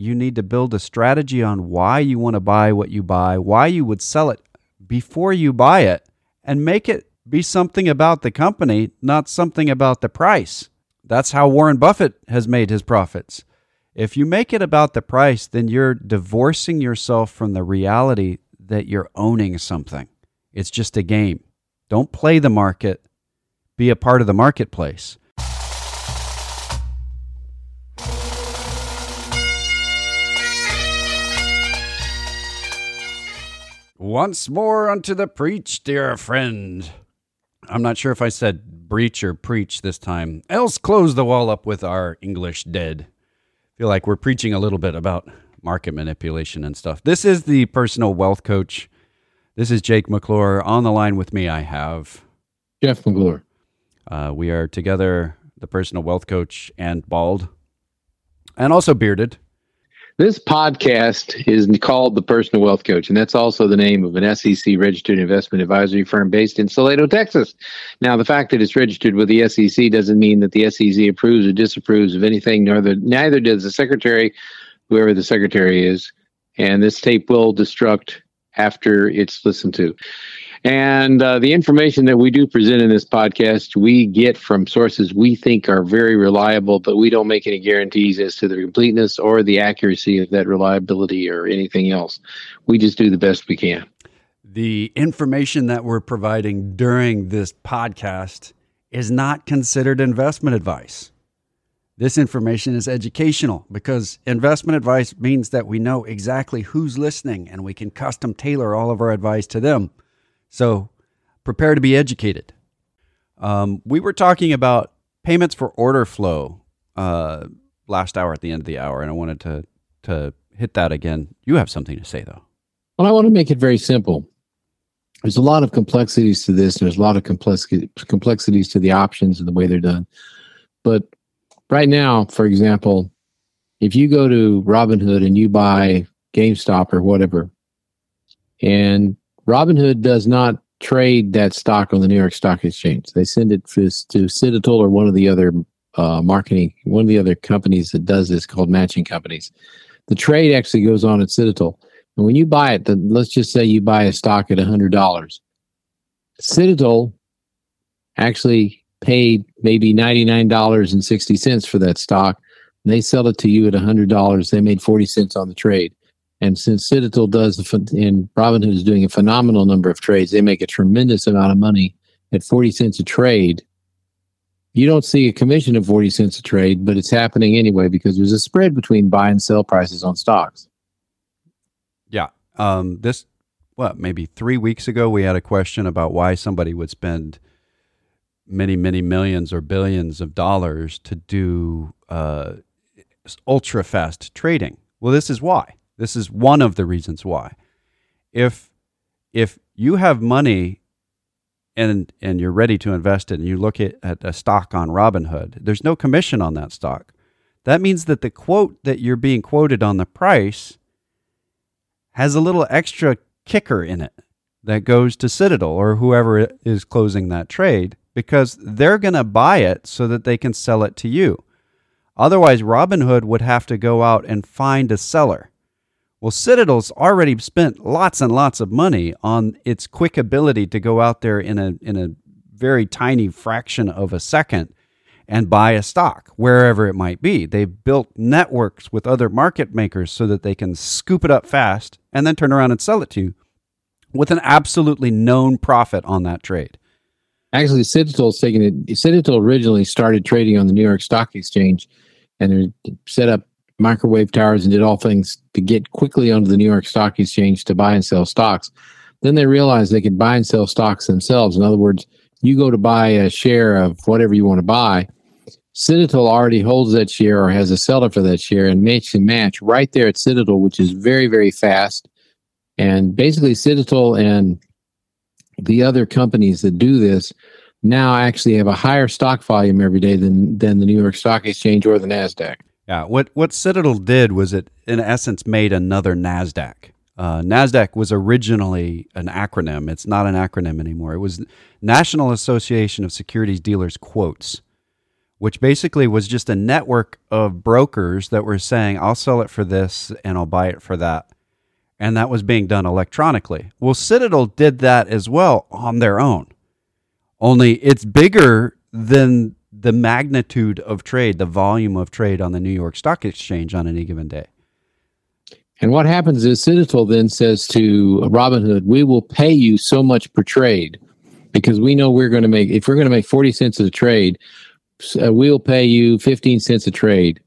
You need to build a strategy on why you want to buy what you buy, why you would sell it before you buy it, and make it be something about the company, not something about the price. That's how Warren Buffett has made his profits. If you make it about the price, then you're divorcing yourself from the reality that you're owning something. It's just a game. Don't play the market. Be a part of the marketplace. Once more unto the preach, dear friend. I'm not sure if I said breach or preach this time. Else close the wall up with our English dead. Feel like we're preaching a little bit about market manipulation and stuff. This is the Personal Wealth Coach. This is Jake McClure. On the line with me, I have Jeff McClure. We are together, the Personal Wealth Coach, and bald, and also bearded. This podcast is called The Personal Wealth Coach, and that's also the name of an SEC-registered investment advisory firm based in Salado, Texas. Now, the fact that it's registered with the SEC doesn't mean that the SEC approves or disapproves of anything, neither does the secretary, whoever the secretary is, and this tape will destruct after it's listened to. And the information that we do present in this podcast, we get from sources we think are very reliable, but we don't make any guarantees as to the completeness or the accuracy of that reliability or anything else. We just do the best we can. The information that we're providing during this podcast is not considered investment advice. This information is educational because investment advice means that we know exactly who's listening and we can custom tailor all of our advice to them. So prepare to be educated. We were talking about payments for order flow last hour at the end of the hour, and I wanted to hit that again. You have something to say, though. Well, I want to make it very simple. There's a lot of complexities to this. There's a lot of complexities to the options and the way they're done. But right now, for example, if you go to Robinhood and you buy GameStop or whatever, and Robinhood does not trade that stock on the New York Stock Exchange. They send it to Citadel or one of the other one of the other companies that does this called matching companies. The trade actually goes on at Citadel. And when you buy it, let's just say you buy a stock at $100. Citadel actually paid maybe $99.60 for that stock. And they sell it to you at $100. They made 40 cents on the trade. And since Citadel does, and Robinhood is doing a phenomenal number of trades, they make a tremendous amount of money at 40 cents a trade. You don't see a commission of 40 cents a trade, but it's happening anyway because there's a spread between buy and sell prices on stocks. Yeah. Maybe 3 weeks ago, we had a question about why somebody would spend many, many millions or billions of dollars to do ultra fast trading. Well, this is why. This is one of the reasons why. If you have money and you're ready to invest it and you look at a stock on Robinhood, there's no commission on that stock. That means that the quote that you're being quoted on the price has a little extra kicker in it that goes to Citadel or whoever is closing that trade because they're going to buy it so that they can sell it to you. Otherwise, Robinhood would have to go out and find a seller. Well, Citadel's already spent lots and lots of money on its quick ability to go out there in a very tiny fraction of a second and buy a stock, wherever it might be. They've built networks with other market makers so that they can scoop it up fast and then turn around and sell it to you with an absolutely known profit on that trade. Actually, Citadel originally started trading on the New York Stock Exchange and set up microwave towers and did all things to get quickly onto the New York Stock Exchange to buy and sell stocks. Then they realized they could buy and sell stocks themselves. In other words, you go to buy a share of whatever you want to buy. Citadel already holds that share or has a seller for that share and makes and match right there at Citadel, which is very, very fast. And basically Citadel and the other companies that do this now actually have a higher stock volume every day than the New York Stock Exchange or the Nasdaq. Yeah, what Citadel did was it, in essence, made another Nasdaq. Nasdaq was originally an acronym. It's not an acronym anymore. It was National Association of Securities Dealers Quotes, which basically was just a network of brokers that were saying, I'll sell it for this and I'll buy it for that. And that was being done electronically. Well, Citadel did that as well on their own, only it's bigger than the magnitude of trade, the volume of trade on the New York Stock Exchange on any given day. And what happens is Citadel then says to Robinhood, we will pay you so much per trade because we know we're going to make, if we're going to make 40 cents of the trade, we'll pay you 15 cents a trade,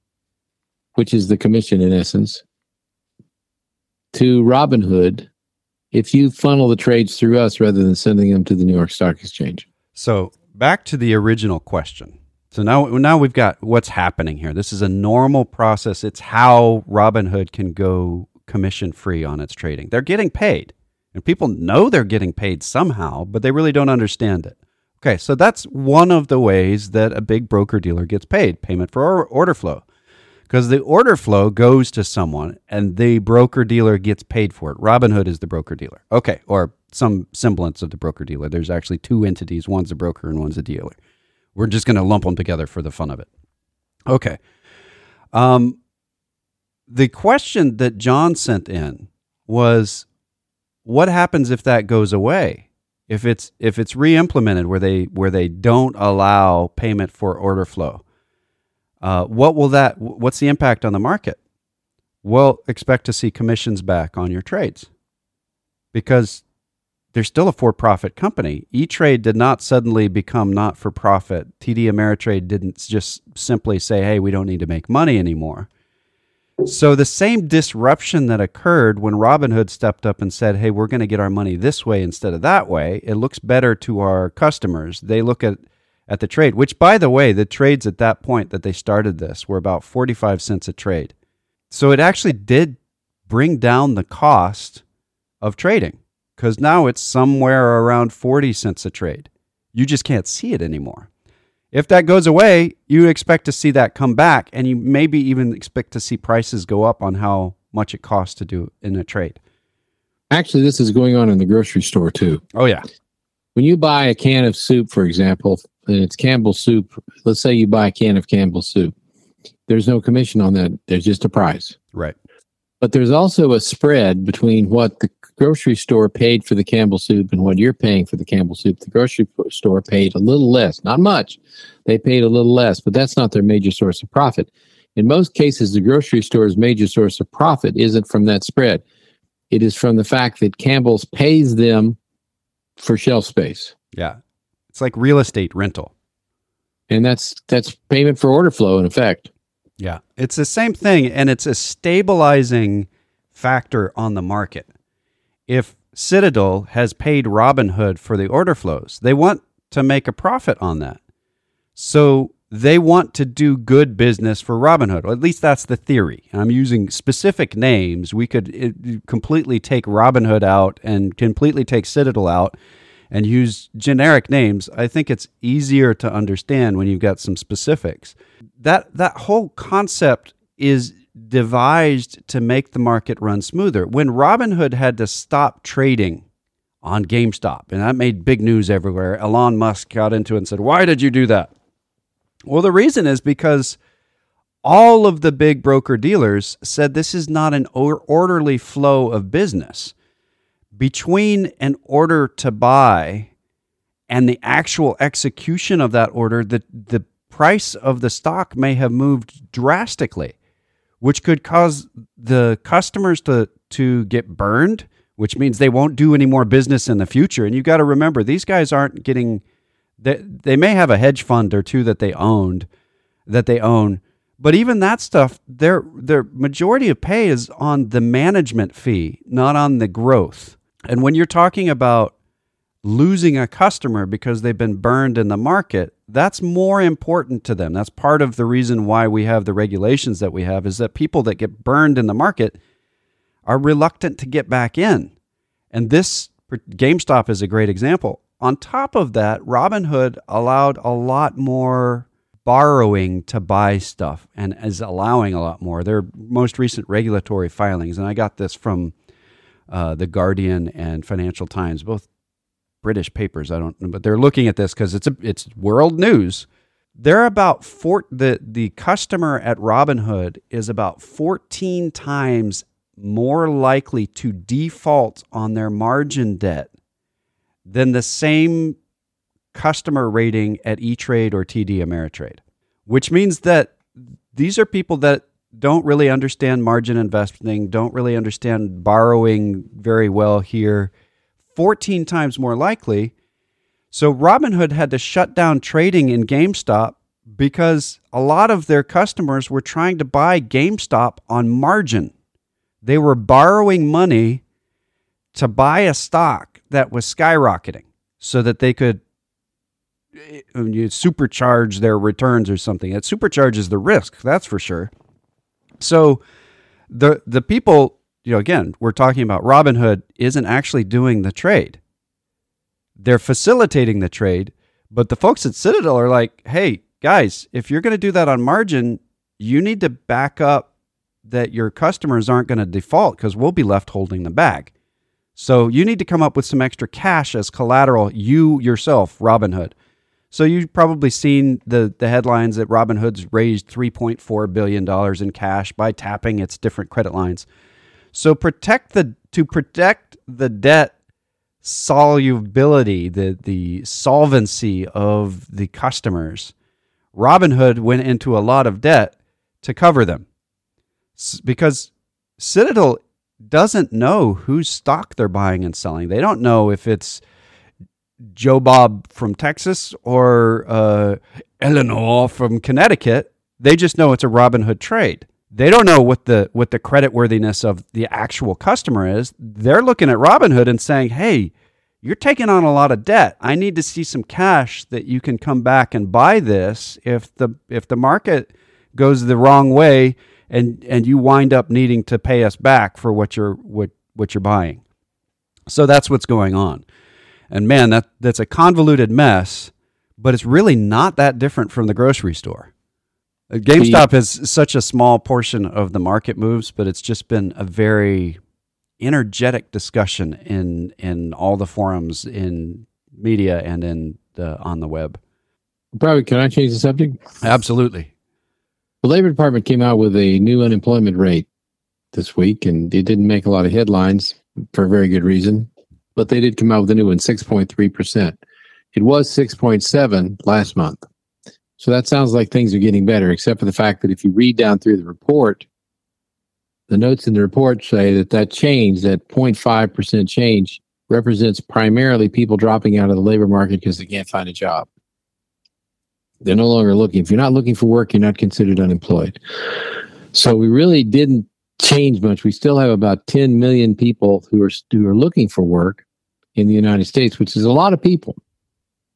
which is the commission in essence, to Robinhood if you funnel the trades through us rather than sending them to the New York Stock Exchange. So back to the original question. So now we've got what's happening here. This is a normal process. It's how Robinhood can go commission-free on its trading. They're getting paid, and people know they're getting paid somehow, but they really don't understand it. Okay, so that's one of the ways that a big broker-dealer gets paid, payment for order flow, because the order flow goes to someone, and the broker-dealer gets paid for it. Robinhood is the broker-dealer, okay, or some semblance of the broker-dealer. There's actually two entities. One's a broker and one's a dealer. We're just going to lump them together for the fun of it. Okay. The question that John sent in was, what happens if that goes away? If it's re-implemented where they don't allow payment for order flow, what's the impact on the market? Well, expect to see commissions back on your trades because they're still a for-profit company. E-Trade did not suddenly become not-for-profit. TD Ameritrade didn't just simply say, hey, we don't need to make money anymore. So the same disruption that occurred when Robinhood stepped up and said, hey, we're going to get our money this way instead of that way. It looks better to our customers. They look at the trade, which, by the way, the trades at that point that they started this were about 45 cents a trade. So it actually did bring down the cost of trading, because now it's somewhere around 40 cents a trade. You just can't see it anymore. If that goes away, you expect to see that come back, and you maybe even expect to see prices go up on how much it costs to do in a trade. Actually, this is going on in the grocery store, too. Oh, yeah. When you buy a can of soup, for example, and it's Campbell's soup, let's say you buy a can of Campbell's soup. There's no commission on that. There's just a price. Right. But there's also a spread between what the grocery store paid for the Campbell's soup and what you're paying for the Campbell's soup. The grocery store paid a little less, not much. They paid a little less, but that's not their major source of profit. In most cases, the grocery store's major source of profit isn't from that spread. It is from the fact that Campbell's pays them for shelf space. Yeah. It's like real estate rental. And that's payment for order flow in effect. Yeah, it's the same thing, and it's a stabilizing factor on the market. If Citadel has paid Robinhood for the order flows, they want to make a profit on that. So they want to do good business for Robinhood, or at least that's the theory. I'm using specific names. We could completely take Robinhood out and completely take Citadel out and use generic names. I think it's easier to understand when you've got some specifics. That whole concept is devised to make the market run smoother. When Robinhood had to stop trading on GameStop, and that made big news everywhere, Elon Musk got into it and said, why did you do that? Well, the reason is because all of the big broker-dealers said this is not an orderly flow of business. Between an order to buy and the actual execution of that order, the price of the stock may have moved drastically, which could cause the customers to get burned, which means they won't do any more business in the future. And you've got to remember, these guys aren't getting... They may have a hedge fund or two that they own, but even that stuff, their majority of pay is on the management fee, not on the growth. And when you're talking about losing a customer because they've been burned in the market, that's more important to them. That's part of the reason why we have the regulations that we have, is that people that get burned in the market are reluctant to get back in. And this, GameStop is a great example. On top of that, Robinhood allowed a lot more borrowing to buy stuff and is allowing a lot more. Their most recent regulatory filings, and I got this from The Guardian and Financial Times, both British papers, but they're looking at this because it's world news. They're about the customer at Robinhood is about 14 times more likely to default on their margin debt than the same customer rating at E-Trade or TD Ameritrade, which means that these are people that don't really understand margin investing, don't really understand borrowing very well here, 14 times more likely. So Robinhood had to shut down trading in GameStop because a lot of their customers were trying to buy GameStop on margin. They were borrowing money to buy a stock that was skyrocketing so that they could supercharge their returns or something. It supercharges the risk, that's for sure. So the people, again, we're talking about Robinhood isn't actually doing the trade. They're facilitating the trade, but the folks at Citadel are like, hey, guys, if you're going to do that on margin, you need to back up that your customers aren't going to default because we'll be left holding the bag. So you need to come up with some extra cash as collateral, you yourself, Robinhood. So you've probably seen the headlines that Robinhood's raised $3.4 billion in cash by tapping its different credit lines. So protect the debt solubility, the solvency of the customers, Robinhood went into a lot of debt to cover them because Citadel doesn't know whose stock they're buying and selling. They don't know if it's Joe Bob from Texas or Eleanor from Connecticut. They just know it's a Robinhood trade. They don't know what the creditworthiness of the actual customer is. They're looking at Robinhood and saying, "Hey, you're taking on a lot of debt. I need to see some cash that you can come back and buy this if the market goes the wrong way and you wind up needing to pay us back for what you're buying." So that's what's going on. And man, that's a convoluted mess, but it's really not that different from the grocery store. GameStop is such a small portion of the market moves, but it's just been a very energetic discussion in all the forums, in media, and on the web. Probably, can I change the subject? Absolutely. The Labor Department came out with a new unemployment rate this week, and it didn't make a lot of headlines for a very good reason, but they did come out with a new one, 6.3%. It was 6.7 last month. So that sounds like things are getting better, except for the fact that if you read down through the report, the notes in the report say that change, that 0.5% change, represents primarily people dropping out of the labor market because they can't find a job. They're no longer looking. If you're not looking for work, you're not considered unemployed. So we really didn't change much. We still have about 10 million people who are looking for work in the United States, which is a lot of people.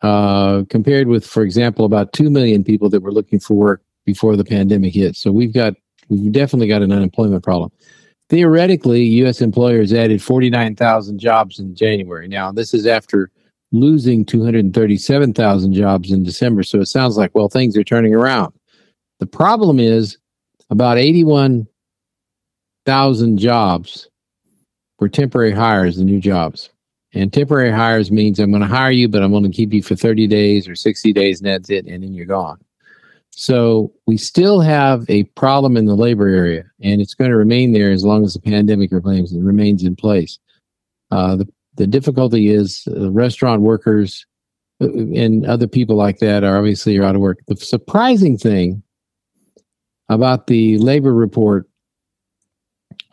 Compared with, for example, about 2 million people that were looking for work before the pandemic hit. So we've definitely got an unemployment problem. Theoretically, U.S. employers added 49,000 jobs in January. Now, this is after losing 237,000 jobs in December. So it sounds like, well, things are turning around. The problem is about 81,000 jobs were temporary hires, the new jobs. And temporary hires means I'm going to hire you, but I'm going to keep you for 30 days or 60 days, and that's it, and then you're gone. So we still have a problem in the labor area, and it's going to remain there as long as the pandemic remains in place. The difficulty is restaurant workers and other people like that are obviously out of work. The surprising thing about the labor report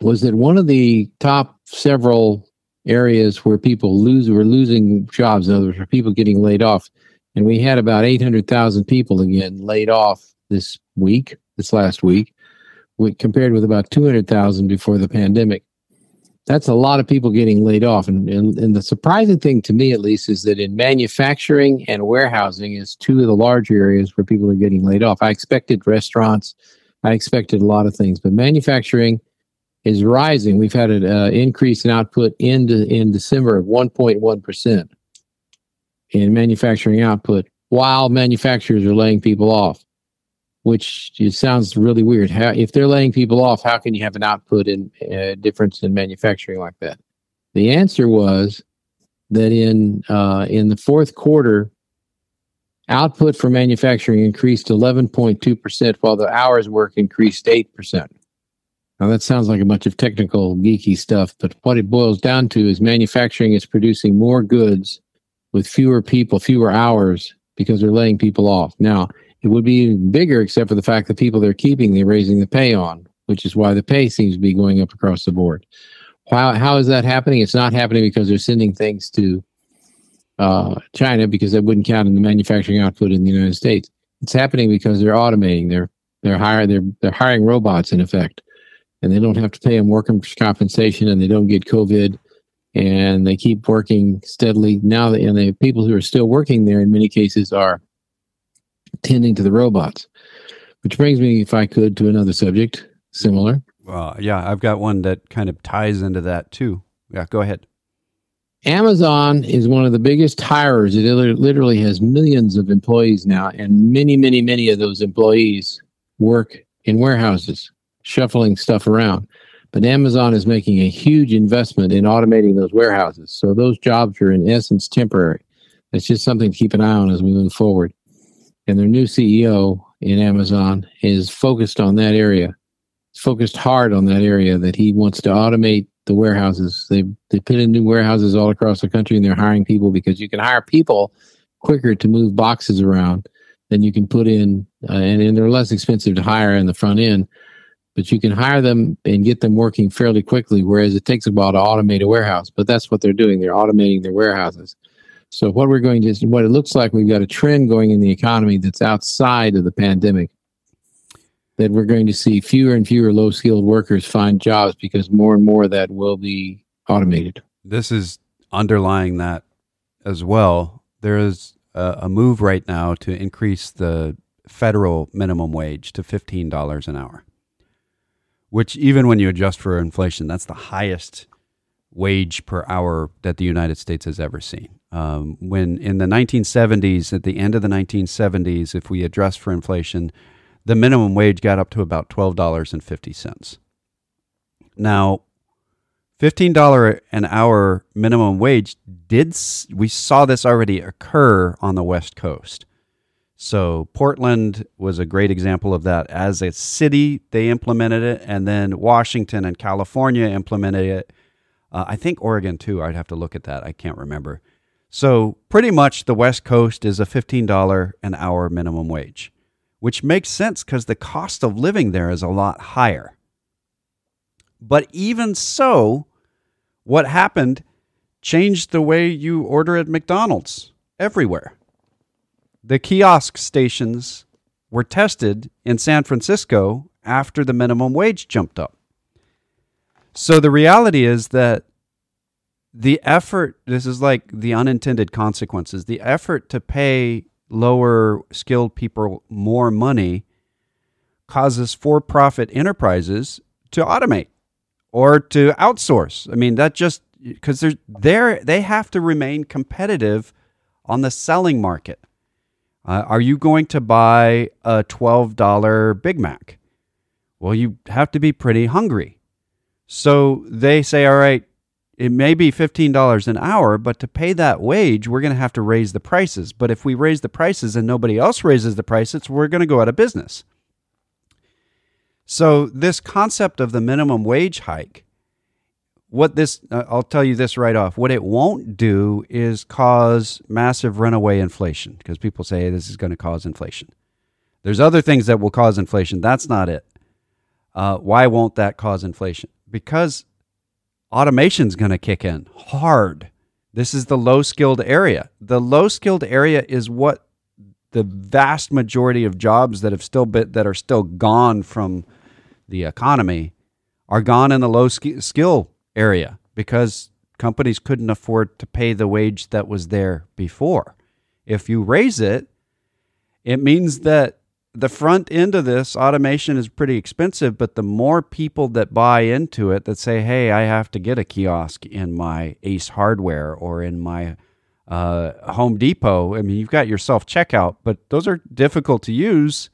was that one of the top several areas where people were losing jobs, in other words, were people getting laid off. And we had about 800,000 people again laid off this last week, compared with about 200,000 before the pandemic. That's a lot of people getting laid off. And the surprising thing to me, at least, is that in manufacturing and warehousing is two of the larger areas where people are getting laid off. I expected restaurants, I expected a lot of things, but manufacturing is rising. We've had an increase in output in December of 1.1% in manufacturing output, while manufacturers are laying people off, which it sounds really weird. If they're laying people off, how can you have an output in difference in manufacturing like that? The answer was that in the fourth quarter Output for manufacturing increased 11.2%, while the hours worked increased 8%. Now, that sounds like a bunch of technical, geeky stuff, but what it boils down to is manufacturing is producing more goods with fewer people, fewer hours, because they're laying people off. Now, it would be even bigger, except for the fact that people they're keeping, they're raising the pay on, which is why the pay seems to be going up across the board. How is that happening? It's not happening because they're sending things to China, because that wouldn't count in the manufacturing output in the United States. It's happening because they're automating. They're hiring robots, in effect, and they don't have to pay them workers' compensation, and they don't get COVID, and they keep working steadily. Now, and the people who are still working there in many cases are tending to the robots, which brings me, if I could, to another subject similar. Yeah, I've got one that kind of ties into that too. Yeah, go ahead. Amazon is one of the biggest hirers. It literally has millions of employees now, and many, many, many of those employees work in warehouses, shuffling stuff around. But Amazon is making a huge investment in automating those warehouses. So those jobs are, in essence, temporary. That's just something to keep an eye on as we move forward. And their new CEO in Amazon is focused on that area. He's focused hard on that area, that he wants to automate the warehouses. They put in new warehouses all across the country, and they're hiring people, because you can hire people quicker to move boxes around than you can put in, and they're less expensive to hire in the front end. But you can hire them and get them working fairly quickly, whereas it takes a while to automate a warehouse. But that's what they're doing. They're automating their warehouses. So what it looks like, we've got a trend going in the economy that's outside of the pandemic, that we're going to see fewer and fewer low-skilled workers find jobs, because more and more of that will be automated. This is underlying that as well. There is a move right now to increase the federal minimum wage to $15 an hour, which, even when you adjust for inflation, that's the highest wage per hour that the United States has ever seen. When in the 1970s, at the end of the 1970s, if we adjust for inflation, the minimum wage got up to about $12.50. Now, $15 an hour minimum wage we saw this already occur on the West Coast. So Portland was a great example of that. As a city, they implemented it, and then Washington and California implemented it. I think Oregon, too. I'd have to look at that. I can't remember. So pretty much the West Coast is a $15 an hour minimum wage, which makes sense because the cost of living there is a lot higher. But even so, what happened changed the way you order at McDonald's everywhere. The kiosk stations were tested in San Francisco after the minimum wage jumped up. So the reality is that the effort, this is like the unintended consequences, the effort to pay lower skilled people more money causes for-profit enterprises to automate or to outsource. I mean, that just, because they have to remain competitive on the selling market. Are you going to buy a $12 Big Mac? Well, you have to be pretty hungry. So they say, all right, it may be $15 an hour, but to pay that wage, we're going to have to raise the prices. But if we raise the prices and nobody else raises the prices, we're going to go out of business. So this concept of the minimum wage hike, I'll tell you this right off. What it won't do is cause massive runaway inflation, because people say, hey, this is going to cause inflation. There's other things that will cause inflation. That's not it. Why won't that cause inflation? Because automation's going to kick in hard. This is the low-skilled area. The low-skilled area is what the vast majority of jobs that are still gone from the economy are gone in the low-skill area, because companies couldn't afford to pay the wage that was there before. If you raise it, it means that the front end of this automation is pretty expensive, but the more people that buy into it, that say, hey, I have to get a kiosk in my Ace Hardware or in my Home Depot. I mean, you've got your self-checkout, but those are difficult to use.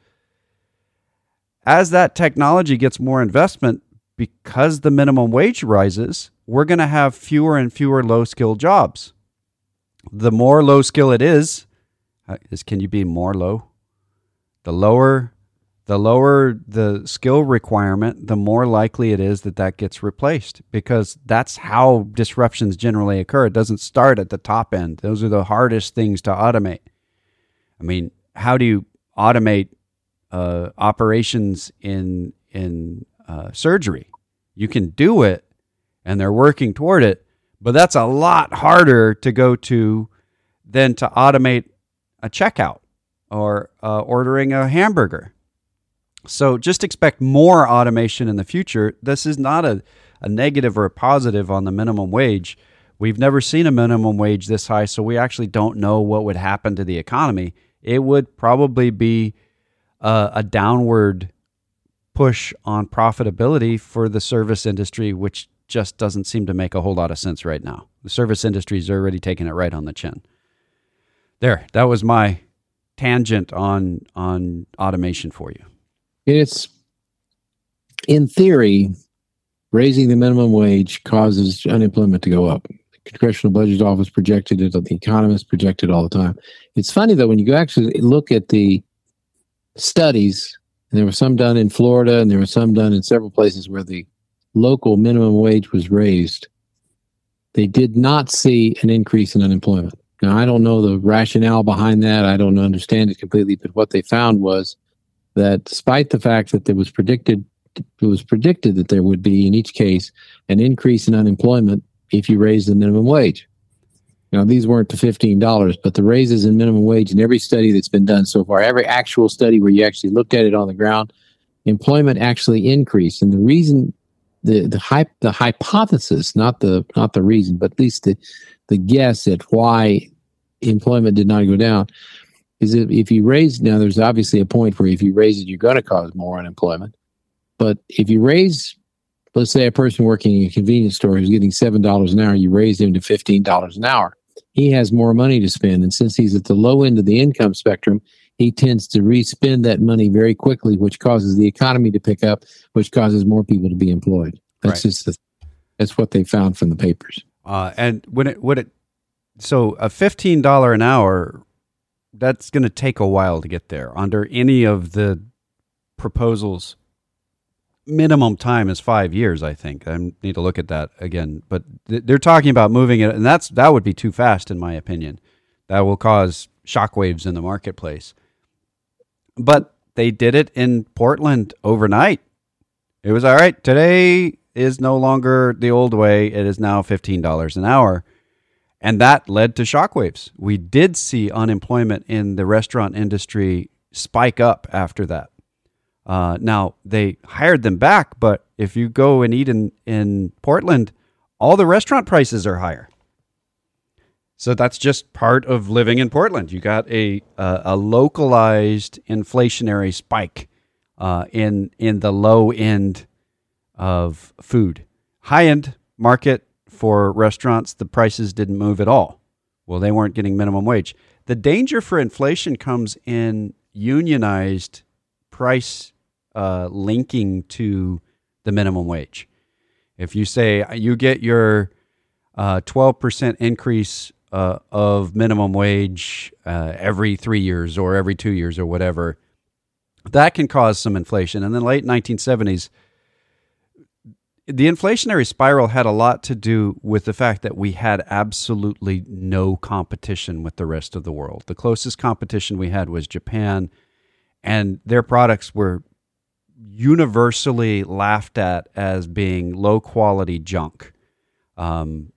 As that technology gets more investment, because the minimum wage rises, we're going to have fewer and fewer low-skill jobs. The more low-skill it is, Can you be more low? The lower the skill requirement, the more likely it is that gets replaced, because that's how disruptions generally occur. It doesn't start at the top end. Those are the hardest things to automate. I mean, how do you automate operations in surgery? You can do it, and they're working toward it, but that's a lot harder to go to than to automate a checkout or ordering a hamburger. So just expect more automation in the future. This is not a negative or a positive on the minimum wage. We've never seen a minimum wage this high, so we actually don't know what would happen to the economy. It would probably be a downward push on profitability for the service industry, which just doesn't seem to make a whole lot of sense right now. The service industry is already taking it right on the chin. There, that was my tangent on automation for you. It's, in theory, raising the minimum wage causes unemployment to go up. The Congressional Budget Office projected it, the economists project it all the time. It's funny, though, when you go actually look at the studies, and there were some done in Florida, and there were some done in several places where the local minimum wage was raised, they did not see an increase in unemployment. Now, I don't know the rationale behind that. I don't understand it completely, but what they found was that despite the fact that it was predicted that there would be, in each case, an increase in unemployment if you raise the minimum wage. Now, these weren't to $15, but the raises in minimum wage in every study that's been done so far, every actual study where you actually looked at it on the ground, employment actually increased. And the reason, the hypothesis, not the reason, but at least the guess at why employment did not go down is if you raise, now there's obviously a point where if you raise it, you're going to cause more unemployment. But if you raise, let's say a person working in a convenience store who's getting $7 an hour, you raise him to $15 an hour. He has more money to spend. And since he's at the low end of the income spectrum, he tends to re-spend that money very quickly, which causes the economy to pick up, which causes more people to be employed. That's right. That's what they found from the papers. And so a $15 an hour, that's going to take a while to get there under any of the proposals. Minimum time is 5 years, I think. I need to look at that again, but they're talking about moving it, and that would be too fast, in my opinion. That will cause shockwaves in the marketplace. But they did it in Portland overnight. It was all right. Today is no longer the old way. It is now $15 an hour. And that led to shockwaves. We did see unemployment in the restaurant industry spike up after that. Now, they hired them back, but if you go and eat in Portland, all the restaurant prices are higher. So that's just part of living in Portland. You got a localized inflationary spike in the low end of food. High-end market for restaurants, the prices didn't move at all. Well, they weren't getting minimum wage. The danger for inflation comes in unionized price linking to the minimum wage. If you say you get your 12% increase of minimum wage every 3 years or every 2 years or whatever, that can cause some inflation. And in the late 1970s, the inflationary spiral had a lot to do with the fact that we had absolutely no competition with the rest of the world. The closest competition we had was Japan, and their products were universally laughed at as being low-quality junk.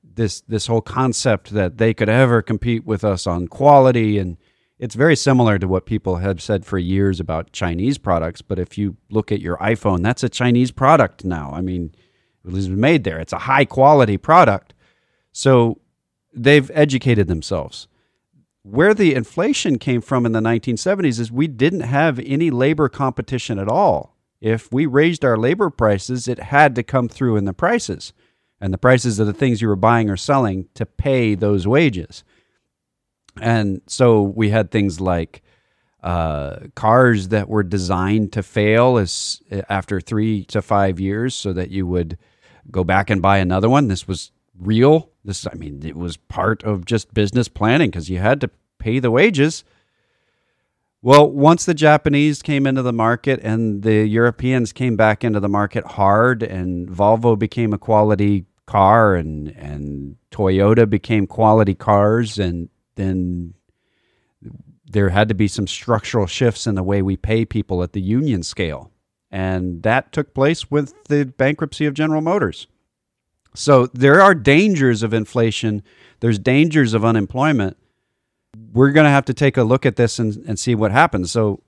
This whole concept that they could ever compete with us on quality, and it's very similar to what people have said for years about Chinese products, but if you look at your iPhone, that's a Chinese product now. I mean, it was made there. It's a high-quality product. So they've educated themselves. Where the inflation came from in the 1970s is we didn't have any labor competition at all. If we raised our labor prices, it had to come through in the prices, and the prices of the things you were buying or selling to pay those wages. And so we had things like cars that were designed to fail after 3 to 5 years so that you would go back and buy another one. This was real. It was part of just business planning because you had to pay the wages. Well, once the Japanese came into the market and the Europeans came back into the market hard, and Volvo became a quality car, and Toyota became quality cars, and then there had to be some structural shifts in the way we pay people at the union scale. And that took place with the bankruptcy of General Motors. So there are dangers of inflation. There's dangers of unemployment. We're going to have to take a look at this and see what happens. So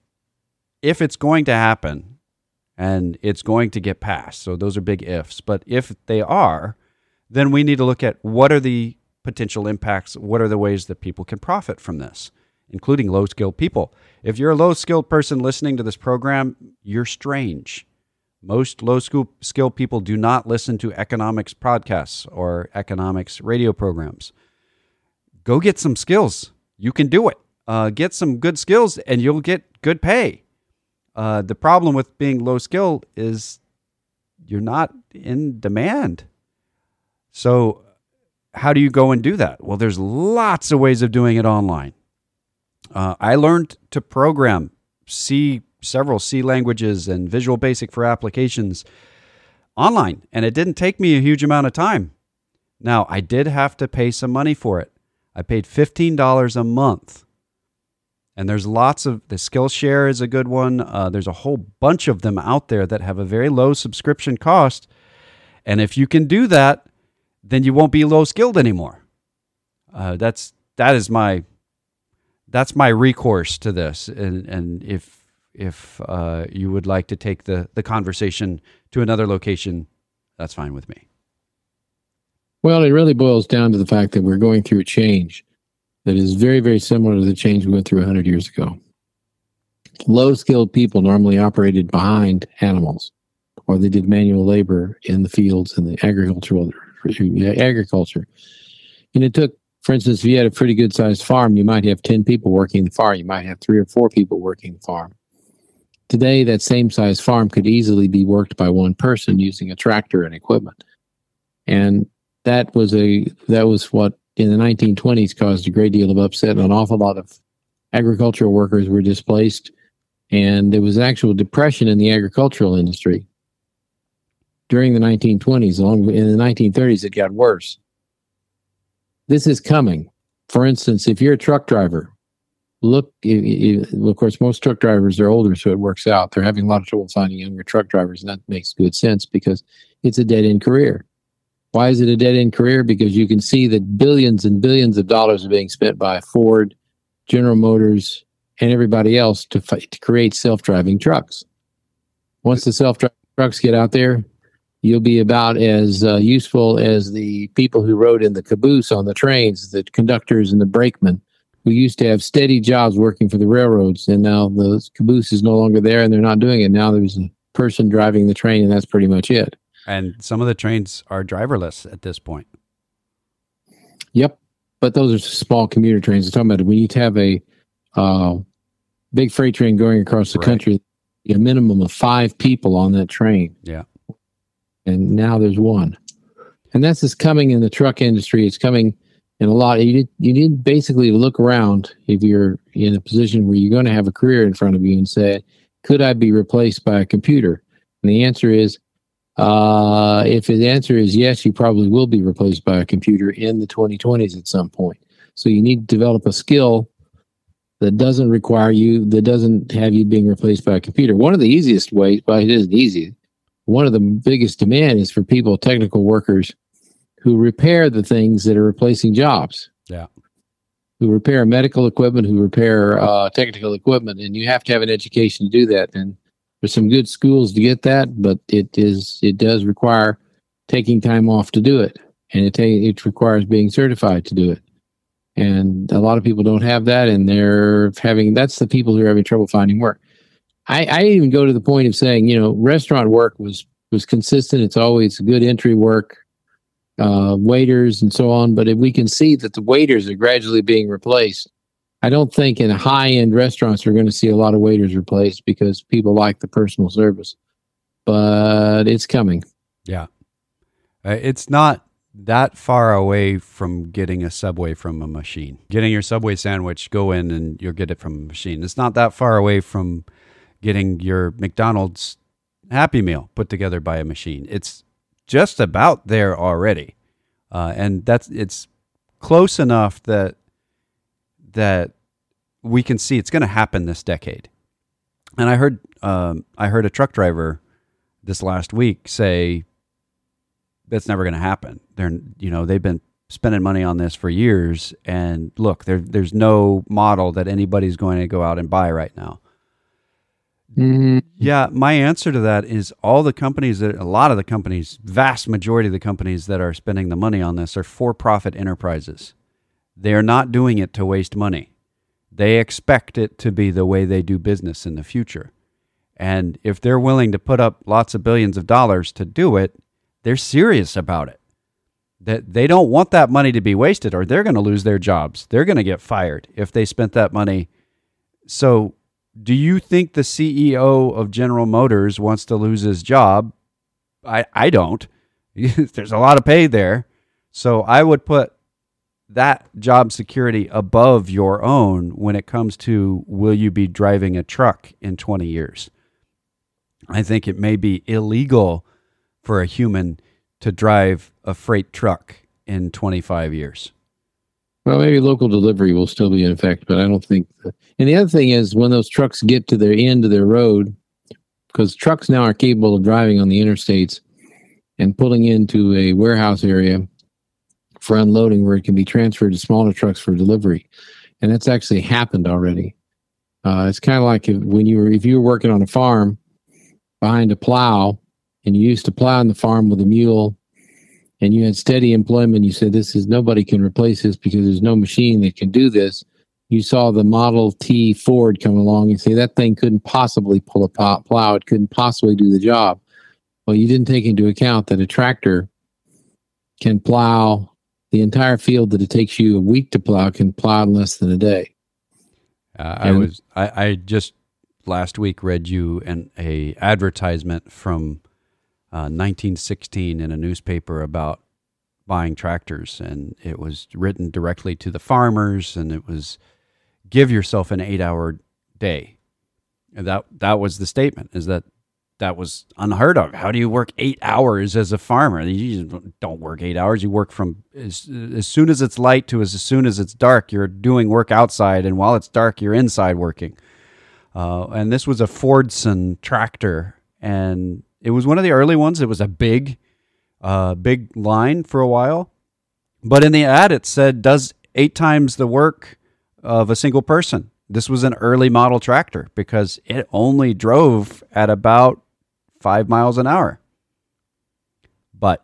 if it's going to happen, and it's going to get passed, so those are big ifs, but if they are, then we need to look at what are the potential impacts, what are the ways that people can profit from this, including low-skilled people. If you're a low-skilled person listening to this program, you're strange. Most low-skilled people do not listen to economics podcasts or economics radio programs. Go get some skills. You can do it. Get some good skills and you'll get good pay. The problem with being low-skilled is you're not in demand. So how do you go and do that? Well, there's lots of ways of doing it online. I learned to program several C languages and Visual Basic for applications online, and it didn't take me a huge amount of time. Now, I did have to pay some money for it. I paid $15 a month, and there's lots of, the Skillshare is a good one. There's a whole bunch of them out there that have a very low subscription cost, and if you can do that, then you won't be low-skilled anymore. That's my recourse to this, and if you would like to take the conversation to another location, that's fine with me. Well, it really boils down to the fact that we're going through a change that is very, very similar to the change we went through 100 years ago. Low-skilled people normally operated behind animals, or they did manual labor in the fields and the agriculture. And it took, for instance, if you had a pretty good-sized farm, you might have 10 people working the farm. You might have 3 or 4 people working the farm. Today, that same size farm could easily be worked by one person using a tractor and equipment. And that was what, in the 1920s, caused a great deal of upset. And an awful lot of agricultural workers were displaced. And there was actual depression in the agricultural industry. During the 1920s, in the 1930s, it got worse. This is coming. For instance, if you're a truck driver, of course, most truck drivers are older, so it works out. They're having a lot of trouble finding younger truck drivers, and that makes good sense because it's a dead-end career. Why is it a dead-end career? Because you can see that billions and billions of dollars are being spent by Ford, General Motors, and everybody else to create self-driving trucks. Once the self-driving trucks get out there, you'll be about as useful as the people who rode in the caboose on the trains, the conductors and the brakemen, who used to have steady jobs working for the railroads. And now the caboose is no longer there and they're not doing it. Now there's a person driving the train, and that's pretty much it. And some of the trains are driverless at this point. Yep. But those are small commuter trains. I'm talking about when you have a big freight train going across the country, a minimum of 5 people on that train. Yeah. And now there's one. And that's just coming in the truck industry. It's coming in a lot. You need to basically look around if you're in a position where you're going to have a career in front of you and say, could I be replaced by a computer? And the answer is, if the answer is yes, you probably will be replaced by a computer in the 2020s at some point. So you need to develop a skill that doesn't require you, that doesn't have you being replaced by a computer. One of the easiest ways, but it isn't easy, one of the biggest demand is for people, technical workers, who repair the things that are replacing jobs. Yeah. Who repair medical equipment, who repair technical equipment, and you have to have an education to do that. And there's some good schools to get that, but it does require taking time off to do it, and it requires being certified to do it. And a lot of people don't have that, and that's the people who are having trouble finding work. I even go to the point of saying, restaurant work was consistent. It's always good entry work, waiters and so on. But if we can see that the waiters are gradually being replaced, I don't think in high-end restaurants we're going to see a lot of waiters replaced because people like the personal service. But it's coming. Yeah. It's not that far away from getting a Subway from a machine. Getting your Subway sandwich, go in and you'll get it from a machine. It's not that far away from getting your McDonald's Happy Meal put together by a machine. It's just about there already. And it's close enough that we can see it's going to happen this decade. And I heard a truck driver this last week say that's never going to happen. They've been spending money on this for years, and look, there's no model that anybody's going to go out and buy right now. Mm-hmm. Yeah, my answer to that is vast majority of the companies that are spending the money on this are for-profit enterprises. They are not doing it to waste money. They expect it to be the way they do business in the future. And if they're willing to put up lots of billions of dollars to do it, they're serious about it. That they don't want that money to be wasted, or they're going to lose their jobs. They're going to get fired if they spent that money. So do you think the CEO of General Motors wants to lose his job? I don't. There's a lot of pay there. So I would put that job security above your own when it comes to, will you be driving a truck in 20 years? I think it may be illegal for a human to drive a freight truck in 25 years. Well, maybe local delivery will still be in effect, but I don't think. And the other thing is, when those trucks get to their end of their road, because trucks now are capable of driving on the interstates and pulling into a warehouse area for unloading, where it can be transferred to smaller trucks for delivery. And that's actually happened already. It's kind of like if you were working on a farm behind a plow, and you used to plow on the farm with a mule, and you had steady employment. You said, nobody can replace this because there's no machine that can do this. You saw the Model T Ford come along and say, that thing couldn't possibly pull a plow. It couldn't possibly do the job. Well, you didn't take into account that a tractor can plow the entire field that it takes you a week to plow, can plow in less than a day. I just last week read you an advertisement from 1916 in a newspaper about buying tractors, and it was written directly to the farmers, and it was, give yourself an 8-hour day. And that was the statement, is that was unheard of. How do you work 8 hours as a farmer? You don't work 8 hours. You work from as soon as it's light to as soon as it's dark. You're doing work outside, and while it's dark, you're inside working. And this was a Fordson tractor, and it was one of the early ones. It was a big line for a while. But in the ad, it said, does 8 times the work of a single person. This was an early model tractor because it only drove at about 5 miles an hour. But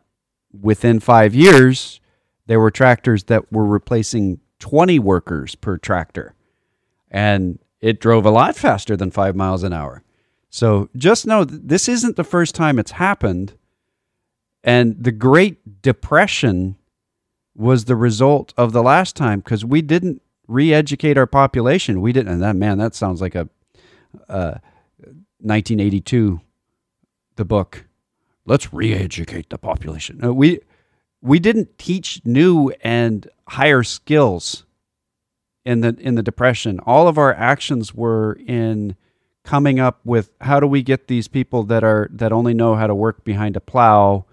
within 5 years, there were tractors that were replacing 20 workers per tractor. And it drove a lot faster than 5 miles an hour. So just know this isn't the first time it's happened. And the Great Depression was the result of the last time, because we didn't re-educate our population. We didn't. And that sounds like a 1982, the book. Let's re-educate the population. No, we didn't teach new and higher skills in the Depression. All of our actions were in coming up with, how do we get these people that only know how to work behind a plow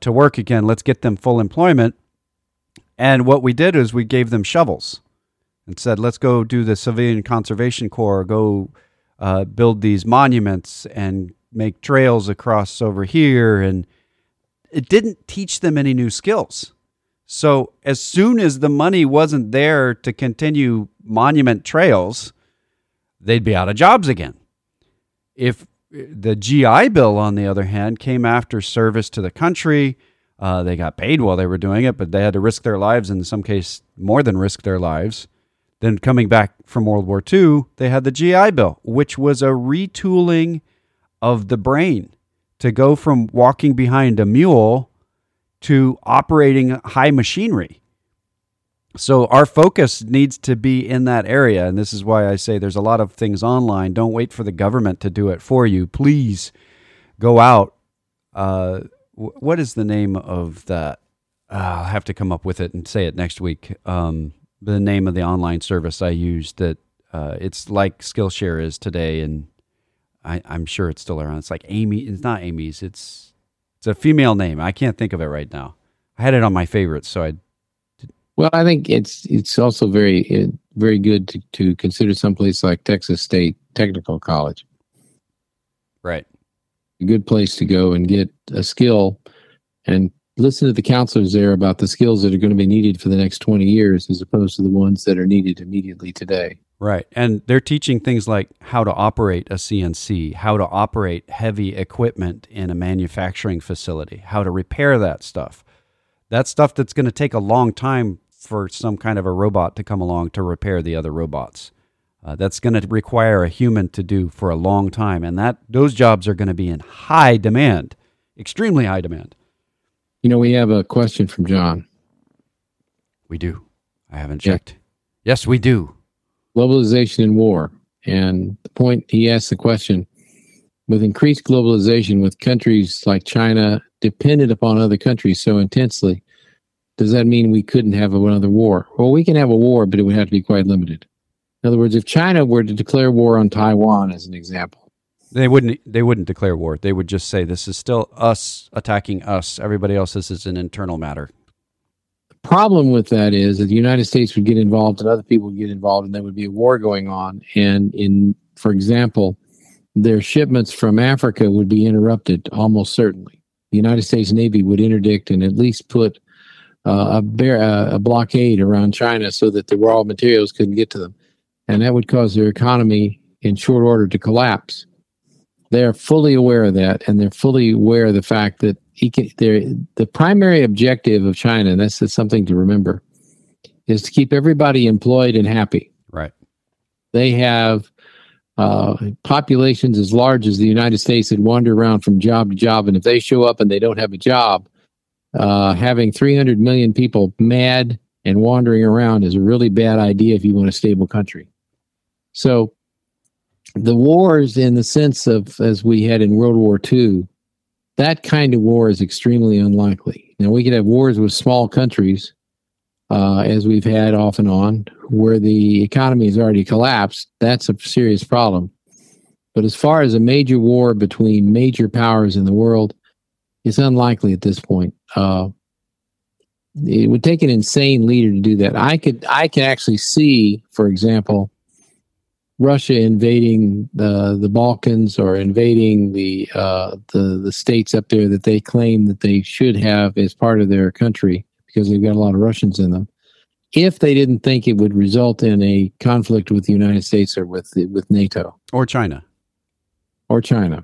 to work again? Let's get them full employment. And what we did is we gave them shovels and said, let's go do the Civilian Conservation Corps, go build these monuments and make trails across over here. And it didn't teach them any new skills. So as soon as the money wasn't there to continue monument trails, they'd be out of jobs again. If the GI Bill, on the other hand, came after service to the country, they got paid while they were doing it, but they had to risk their lives, and in some cases, more than risk their lives. Then coming back from World War II, they had the GI Bill, which was a retooling of the brain to go from walking behind a mule to operating high machinery. So our focus needs to be in that area. And this is why I say there's a lot of things online. Don't wait for the government to do it for you. Please go out. What is the name of that? I'll have to come up with it and say it next week. The name of the online service I use that it's like Skillshare is today, and I'm sure it's still around. It's like Amy. It's not Amy's. It's a female name. I can't think of it right now. I had it on my favorites, so I. Well, I think it's also very good to consider someplace like Texas State Technical College. Right. A good place to go and get a skill and listen to the counselors there about the skills that are going to be needed for the next 20 years as opposed to the ones that are needed immediately today. Right. And they're teaching things like how to operate a CNC, how to operate heavy equipment in a manufacturing facility, how to repair that stuff. That stuff that's going to take a long time for some kind of a robot to come along to repair the other robots. That's going to require a human to do for a long time. And those jobs are going to be in high demand, extremely high demand. You know, we have a question from John. We do. I haven't checked. Yes, we do. Globalization and war. And the point he asked the question, with increased globalization with countries like China dependent upon other countries so intensely, does that mean we couldn't have another war? Well, we can have a war, but it would have to be quite limited. In other words, if China were to declare war on Taiwan, as an example, They wouldn't declare war. They would just say, this is still us attacking us. Everybody else, this is an internal matter. The problem with that is that the United States would get involved and other people would get involved and there would be a war going on. And for example, their shipments from Africa would be interrupted almost certainly. The United States Navy would interdict and at least put a blockade around China so that the raw materials couldn't get to them. And that would cause their economy in short order to collapse. They're fully aware of that, and they're fully aware of the fact that the primary objective of China, and that's something to remember, is to keep everybody employed and happy. Right. They have populations as large as the United States that wander around from job to job, and if they show up and they don't have a job, having 300 million people mad and wandering around is a really bad idea if you want a stable country. So the wars, in the sense of as we had in World War II, that kind of war is extremely unlikely. Now, we could have wars with small countries, as we've had off and on, where the economy has already collapsed. That's a serious problem. But as far as a major war between major powers in the world, it's unlikely at this point. It would take an insane leader to do that. I can actually see, for example, Russia invading the Balkans or invading the states up there that they claim that they should have as part of their country because they've got a lot of Russians in them, if they didn't think it would result in a conflict with the United States or with NATO. Or China. But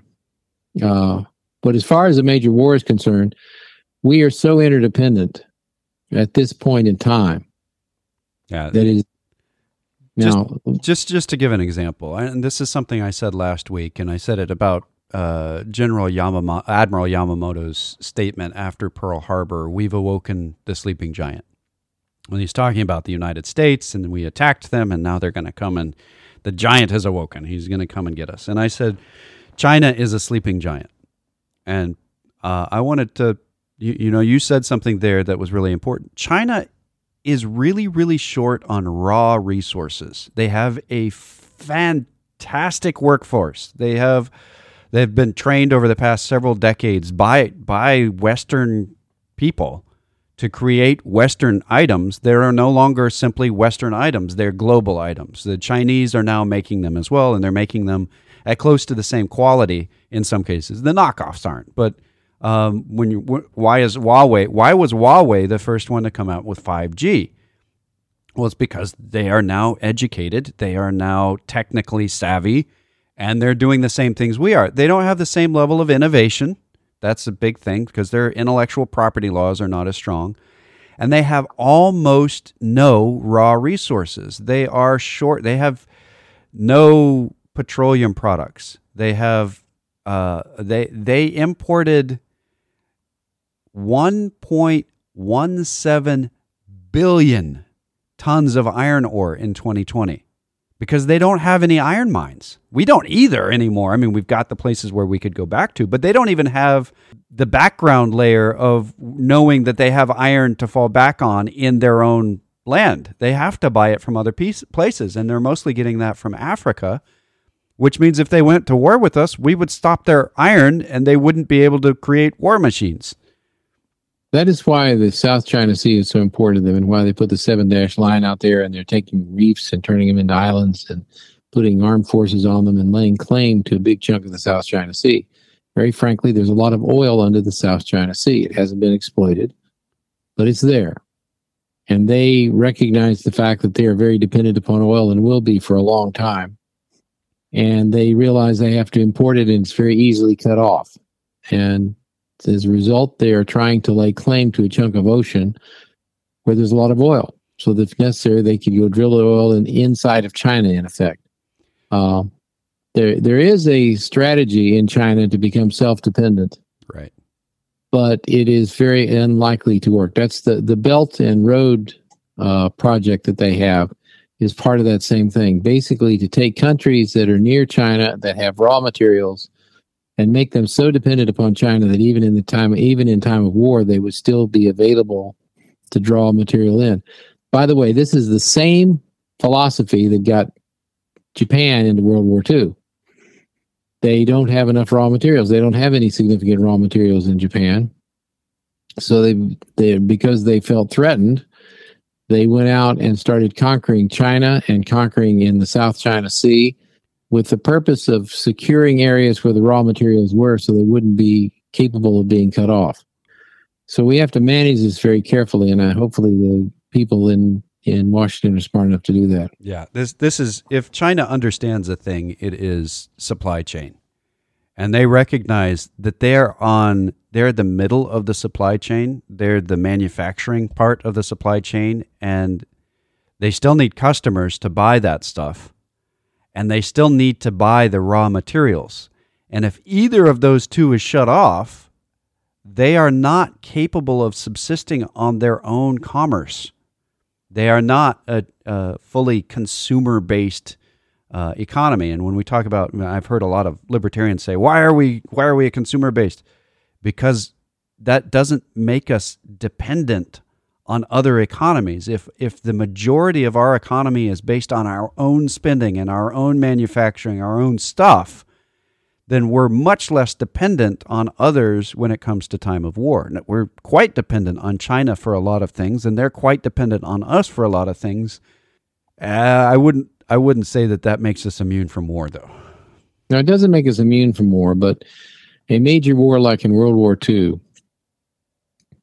as far as a major war is concerned, we are so interdependent at this point in time. Yeah. That is. Now, just to give an example, and this is something I said last week, and I said it about Admiral Yamamoto's statement after Pearl Harbor, we've awoken the sleeping giant. When he's talking about the United States, and we attacked them, and now they're going to come, and the giant has awoken. He's going to come and get us. And I said, China is a sleeping giant. And I wanted to, you said something there that was really important. China is really, really short on raw resources. They have a fantastic workforce. They've been trained over the past several decades by Western people to create Western items. There are no longer simply Western items. They're global items. The Chinese are now making them as well, and they're making them at close to the same quality in some cases. The knockoffs aren't, but why was Huawei the first one to come out with 5G? Well, it's because they are now educated, they are now technically savvy, and they're doing the same things we are. They don't have the same level of innovation. That's a big thing because their intellectual property laws are not as strong. And they have almost no raw resources. They are short. They have no petroleum products. They have they imported 1.17 billion tons of iron ore in 2020. because they don't have any iron mines. We don't either anymore. I mean, we've got the places where we could go back to, but they don't even have the background layer of knowing that they have iron to fall back on in their own land. They have to buy it from other places, and they're mostly getting that from Africa, which means if they went to war with us, we would stop their iron and they wouldn't be able to create war machines. That is why the South China Sea is so important to them, and why they put the 7-Dash Line out there, and they're taking reefs and turning them into islands and putting armed forces on them and laying claim to a big chunk of the South China Sea. Very frankly, there's a lot of oil under the South China Sea. It hasn't been exploited, but it's there. And they recognize the fact that they are very dependent upon oil and will be for a long time. And they realize they have to import it, and it's very easily cut off. And as a result, they are trying to lay claim to a chunk of ocean where there's a lot of oil. So that if necessary, they could go drill the oil inside of China, in effect. There is a strategy in China to become self-dependent. Right. But it is very unlikely to work. That's the Belt and Road project that they have is part of that same thing. Basically, to take countries that are near China that have raw materials and make them so dependent upon China that even in time of war, they would still be available to draw material in. By the way, this is the same philosophy that got Japan into World War II. They don't have enough raw materials. They don't have any significant raw materials in Japan. So they because they felt threatened, they went out and started conquering China and conquering in the South China Sea, with the purpose of securing areas where the raw materials were so they wouldn't be capable of being cut off. So we have to manage this very carefully, and hopefully the people in Washington are smart enough to do that. Yeah, this is, if China understands a thing, it is supply chain. And they recognize that they're the middle of the supply chain. They're the manufacturing part of the supply chain, and they still need customers to buy that stuff. And they still need to buy the raw materials. And if either of those two is shut off, they are not capable of subsisting on their own commerce. They are not a fully consumer-based economy. And when we talk about, I've heard a lot of libertarians say, why are we a consumer-based? Because that doesn't make us dependent on other economies. If the majority of our economy is based on our own spending and our own manufacturing, our own stuff, then we're much less dependent on others when it comes to time of war. We're quite dependent on China for a lot of things, and they're quite dependent on us for a lot of things. I wouldn't say that makes us immune from war, though. Now, it doesn't make us immune from war, but a major war like in World War II,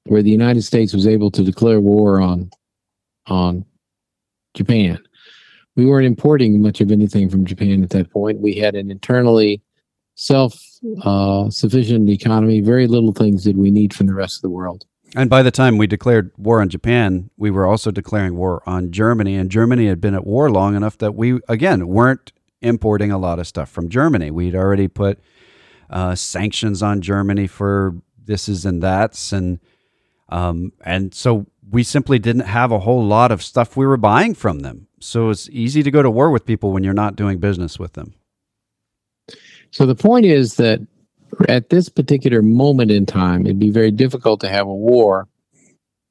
where the United States was able to declare war on Japan. We weren't importing much of anything from Japan at that point. We had an internally self-sufficient economy. Very little things did we need from the rest of the world. And by the time we declared war on Japan, we were also declaring war on Germany, and Germany had been at war long enough that we, again, weren't importing a lot of stuff from Germany. We'd already put sanctions on Germany for thises and that's, and so we simply didn't have a whole lot of stuff we were buying from them. So it's easy to go to war with people when you're not doing business with them. So the point is that at this particular moment in time, it'd be very difficult to have a war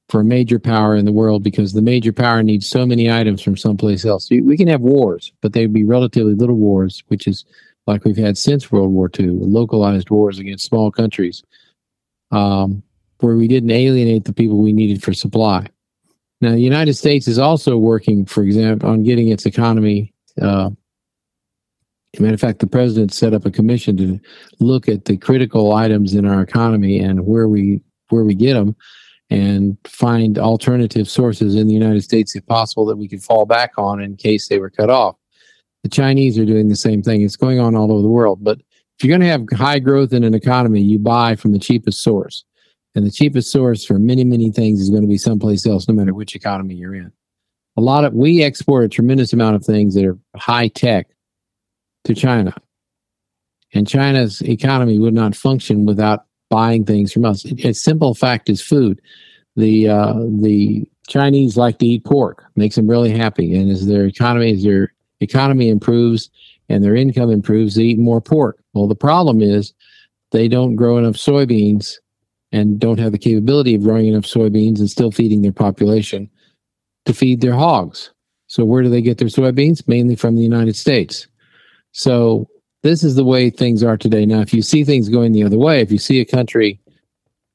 for a major power in the world, because the major power needs so many items from someplace else. We can have wars, but they'd be relatively little wars, which is like we've had since World War II, localized wars against small countries. Where we didn't alienate the people we needed for supply. Now, the United States is also working, for example, on getting its economy. As a matter of fact, the president set up a commission to look at the critical items in our economy and where we get them, and find alternative sources in the United States, if possible, that we could fall back on in case they were cut off. The Chinese are doing the same thing. It's going on all over the world. But if you're going to have high growth in an economy, you buy from the cheapest source. And the cheapest source for many, many things is going to be someplace else, no matter which economy you're in. We export a tremendous amount of things that are high tech to China. And China's economy would not function without buying things from us. A simple fact is food. The Chinese like to eat pork. Makes them really happy. And as their the economy improves and their income improves, they eat more pork. Well, the problem is they don't grow enough soybeans and don't have the capability of growing enough soybeans and still feeding their population to feed their hogs. So where do they get their soybeans? Mainly from the United States. So this is the way things are today. Now, if you see things going the other way, if you see a country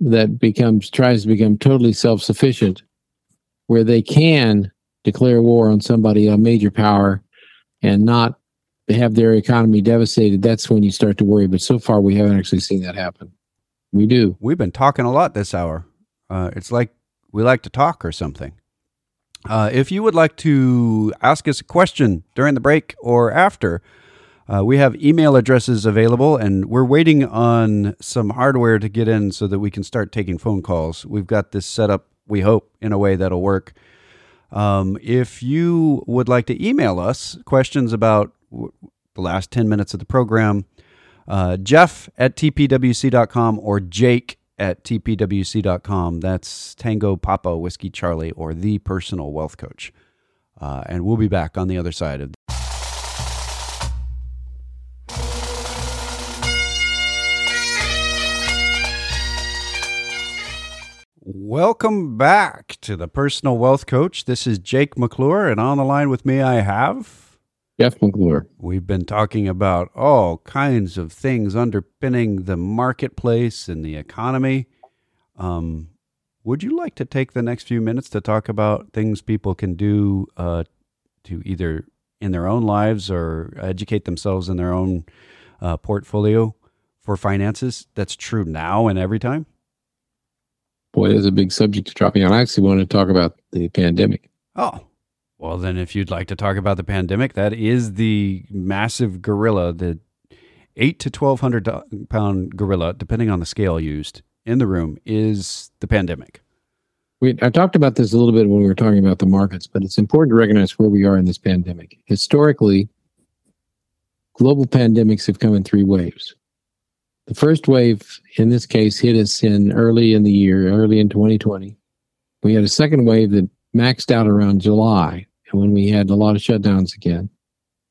that tries to become totally self-sufficient, where they can declare war on somebody, a major power, and not have their economy devastated, that's when you start to worry. But so far, we haven't actually seen that happen. We do. We've been talking a lot this hour. It's like we like to talk or something. If you would like to ask us a question during the break or after, we have email addresses available, and we're waiting on some hardware to get in so that we can start taking phone calls. We've got this set up, we hope, in a way that'll work. If you would like to email us questions about the last 10 minutes of the program, jeff@tpwc.com or jake@tpwc.com. That's Tango Papa Whiskey Charlie, or The Personal Wealth Coach. And we'll be back on the other side of Welcome back to The Personal Wealth Coach. This is Jake McClure, and on the line with me I have Jeff McClure. We've been talking about all kinds of things underpinning the marketplace and the economy. Would you like to take the next few minutes to talk about things people can do to either in their own lives or educate themselves in their own portfolio for finances? That's true now and every time. Boy, there's a big subject to drop me on. I actually want to talk about the pandemic. Oh. Well, then if you'd like to talk about the pandemic, that is the massive gorilla, the 8 to 1,200 pound gorilla, depending on the scale used in the room, is the pandemic. I talked about this a little bit when we were talking about the markets, but it's important to recognize where we are in this pandemic. Historically, global pandemics have come in three waves. The first wave, in this case, hit us early in 2020. We had a second wave that maxed out around July, and when we had a lot of shutdowns again,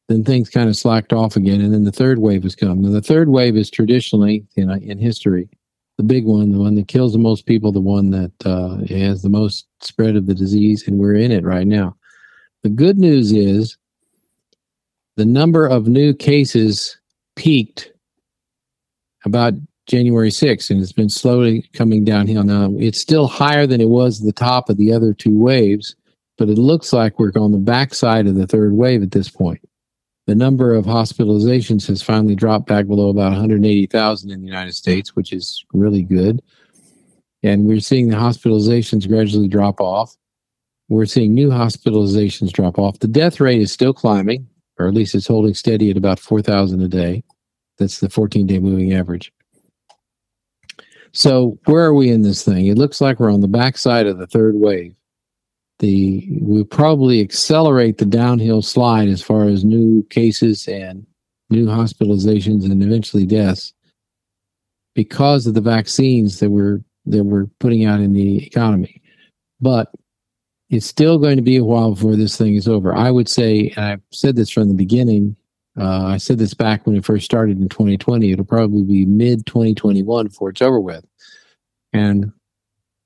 then things kind of slacked off again, and then the third wave has come. Now, the third wave is traditionally, in history, the big one, the one that kills the most people, the one that has the most spread of the disease, and we're in it right now. The good news is the number of new cases peaked about January 6th, and it's been slowly coming downhill. Now, it's still higher than it was at the top of the other two waves, but it looks like we're on the backside of the third wave at this point. The number of hospitalizations has finally dropped back below about 180,000 in the United States, which is really good. And we're seeing the hospitalizations gradually drop off. We're seeing new hospitalizations drop off. The death rate is still climbing, or at least it's holding steady at about 4,000 a day. That's the 14-day moving average. So where are we in this thing? It looks like we're on the backside of the third wave. We'll probably accelerate the downhill slide as far as new cases and new hospitalizations and eventually deaths because of the vaccines that we're putting out in the economy. But it's still going to be a while before this thing is over. I would say, and I've said this from the beginning, I said this back when it first started in 2020. It'll probably be mid-2021 before it's over with. And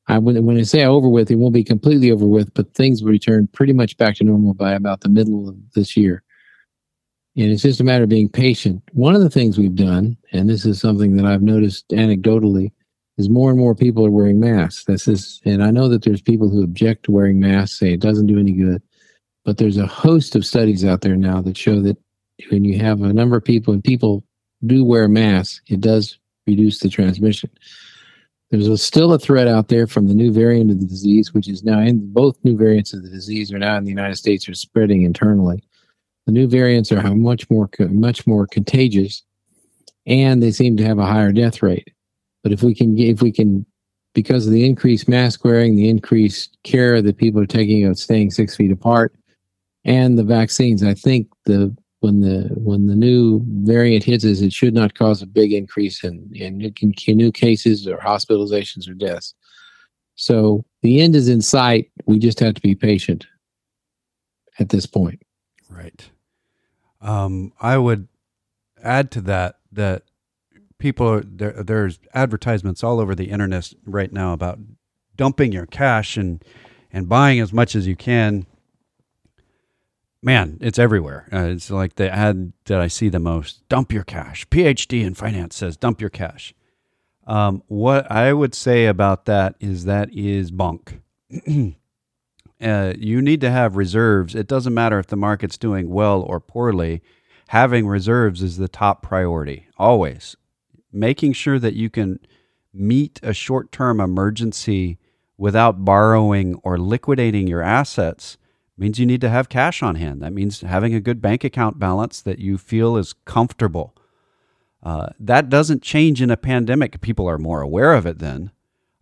when I say over with, it won't be completely over with, but things will return pretty much back to normal by about the middle of this year. And it's just a matter of being patient. One of the things we've done, and this is something that I've noticed anecdotally, is more and more people are wearing masks. And I know that there's people who object to wearing masks, say it doesn't do any good. But there's a host of studies out there now that show that when you have a number of people and people do wear masks, it does reduce the transmission. There's still a threat out there from the new variant of the disease, which is now in both new variants of the disease are now in the United States are spreading internally. The new variants are much more contagious, and they seem to have a higher death rate. But if we can, because of the increased mask wearing, the increased care that people are taking of staying 6 feet apart, and the vaccines, I think when the new variant hits us, it should not cause a big increase in new cases or hospitalizations or deaths. So the end is in sight. We just have to be patient at this point. Right. I would add to that that people are, there's advertisements all over the internet right now about dumping your cash and buying as much as you can. Man, it's everywhere. It's like the ad that I see the most: dump your cash. PhD in finance says dump your cash. What I would say about that is bunk. You need to have reserves. It doesn't matter if the market's doing well or poorly. Having reserves is the top priority, always. Making sure that you can meet a short-term emergency without borrowing or liquidating your assets means you need to have cash on hand. That means having a good bank account balance that you feel is comfortable. That doesn't change in a pandemic. People are more aware of it then.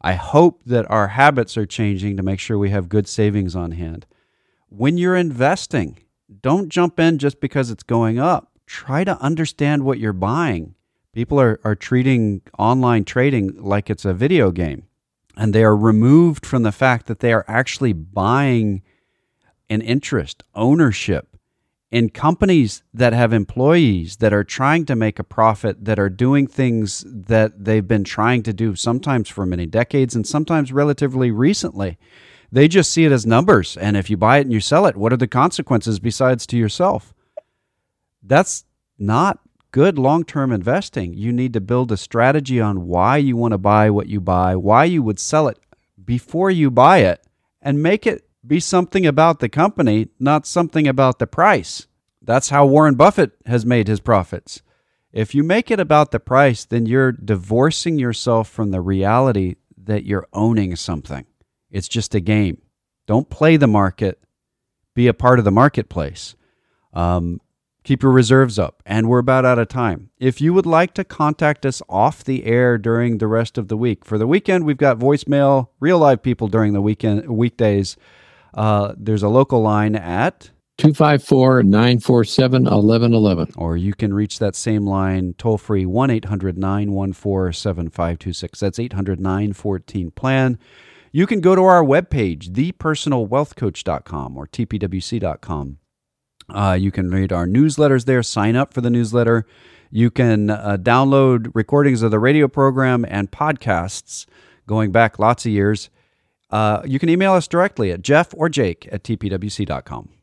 I hope that our habits are changing to make sure we have good savings on hand. When you're investing, don't jump in just because it's going up. Try to understand what you're buying. People are treating online trading like it's a video game, and they are removed from the fact that they are actually buying an interest, ownership, in companies that have employees that are trying to make a profit, that are doing things that they've been trying to do sometimes for many decades and sometimes relatively recently. They just see it as numbers. And if you buy it and you sell it, what are the consequences besides to yourself? That's not good long-term investing. You need to build a strategy on why you want to buy what you buy, why you would sell it before you buy it, and make it be something about the company, not something about the price. That's how Warren Buffett has made his profits. If you make it about the price, then you're divorcing yourself from the reality that you're owning something. It's just a game. Don't play the market. Be a part of the marketplace. Keep your reserves up. And we're about out of time. If you would like to contact us off the air during the rest of the week, for the weekend, we've got voicemail, real live people during the weekend, weekdays. There's a local line at 254-947-1111. Or you can reach that same line toll-free 1-800-914-7526. That's 800-914-PLAN. You can go to our webpage, thepersonalwealthcoach.com or tpwc.com. You can read our newsletters there, sign up for the newsletter. You can download recordings of the radio program and podcasts going back lots of years. You can email us directly at Jeff or Jake at tpwc.com.